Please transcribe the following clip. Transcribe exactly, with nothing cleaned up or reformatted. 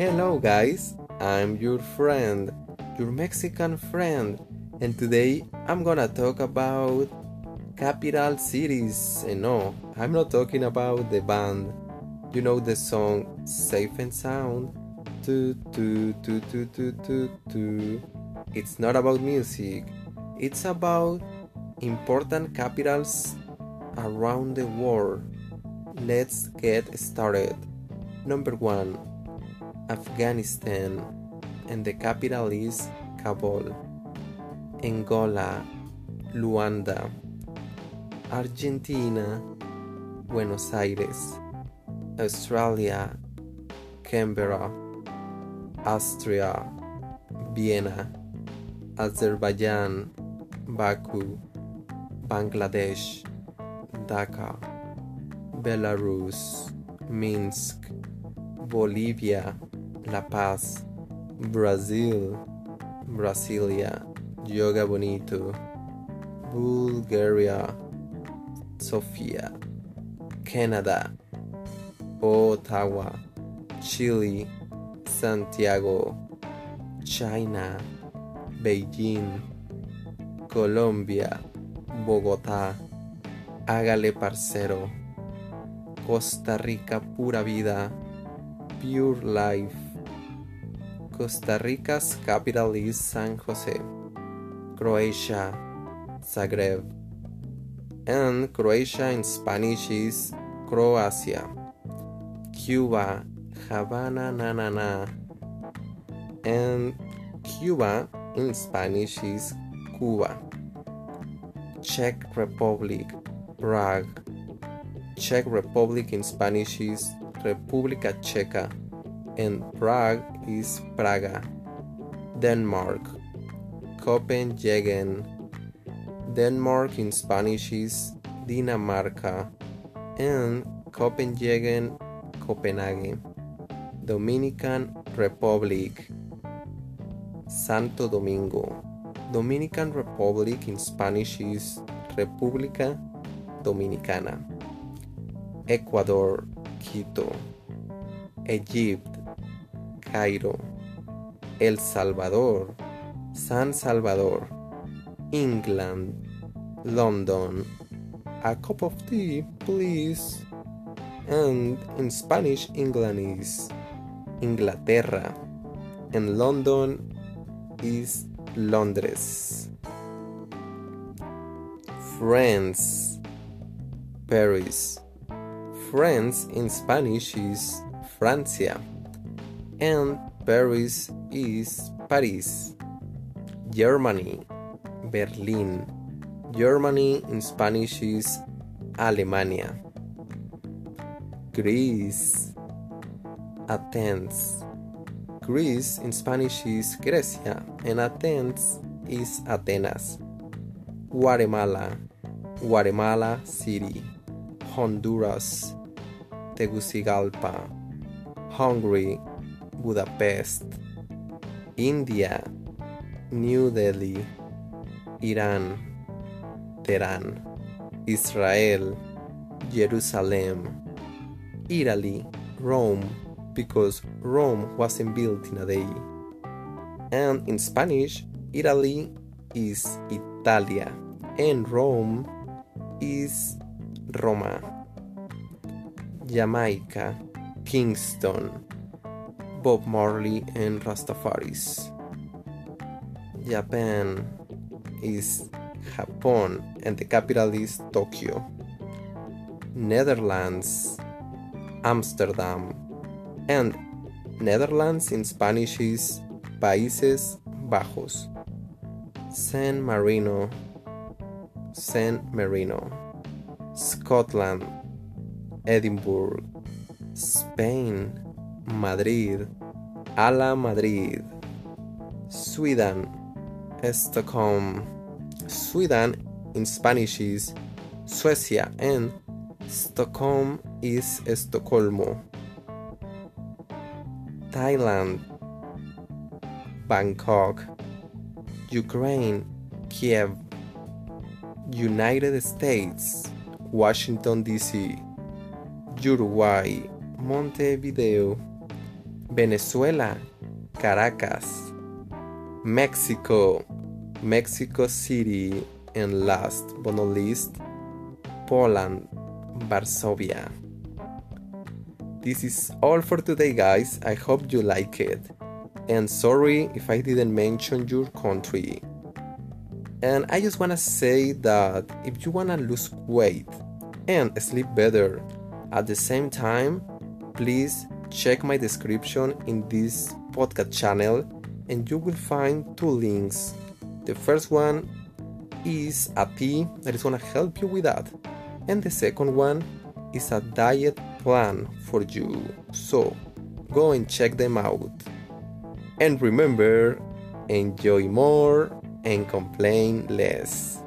Hello guys, I'm your friend, your Mexican friend, and today I'm gonna talk about capital cities. And no, I'm not talking about the band. You know the song Safe and Sound? Toot, toot, toot, toot, toot, toot, toot. It's not about music, it's about important capitals around the world. Let's get started. Number one, Afghanistan, and the capital is Kabul. Angola, Luanda. Argentina, Buenos Aires. Australia, Canberra. Austria, Vienna. Azerbaijan, Baku. Bangladesh, Dhaka. Belarus, Minsk. Bolivia, La Paz. Brazil, Brasilia, Yoga Bonito. Bulgaria, Sofia. Canada, Ottawa. Chile, Santiago. China, Beijing. Colombia, Bogotá. Hágale parcero. Costa Rica, pura vida. Pure life. Costa Rica's capital is San Jose. Croatia, Zagreb. And Croatia in Spanish is Croacia. Cuba, Havana, na na na. And Cuba in Spanish is Cuba. Czech Republic, Prague. Czech Republic in Spanish is República Checa, and Prague is Praga. Denmark, Copenhagen. Denmark in Spanish is Dinamarca, and Copenhagen, Copenhagen. Dominican Republic, Santo Domingo. Dominican Republic in Spanish is República Dominicana. Ecuador, Quito. Egypt, Cairo. El Salvador, San Salvador. England, London. A cup of tea, please. And in Spanish, England is Inglaterra, and London is Londres. France, Paris. France in Spanish is Francia, and Paris is Paris. Germany, Berlin. Germany in Spanish is Alemania. Greece, Athens. Greece in Spanish is Grecia, and Athens is Atenas. Guatemala, Guatemala City. Honduras, Tegucigalpa. Hungary, Budapest. India, New Delhi. Iran, Tehran. Israel, Jerusalem. Italy, Rome, because Rome wasn't built in a day. And in Spanish, Italy is Italia, and Rome is Roma. Jamaica, Kingston. Bob Marley and Rastafaris. Japan is Japón, and the capital is Tokyo. Netherlands, Amsterdam. And Netherlands in Spanish is Países Bajos. San Marino, San Marino. Scotland, Edinburgh. Spain, Madrid. A la Madrid. Sweden, Stockholm. Sweden in Spanish is Suecia, and Stockholm is Estocolmo. Thailand, Bangkok. Ukraine, Kiev. United States, Washington D C. Uruguay, Montevideo. Venezuela, Caracas. Mexico, Mexico City. And last but not least, Poland, Varsovia. This is all for today, guys. I hope you like it. And sorry if I didn't mention your country. And I just wanna say that if you wanna lose weight and sleep better at the same time, please check my description in this podcast channel and you will find two links. The first one is a tea that is gonna help you with that, and the second one is a diet plan for you. So go and check them out. And remember, enjoy more and complain less.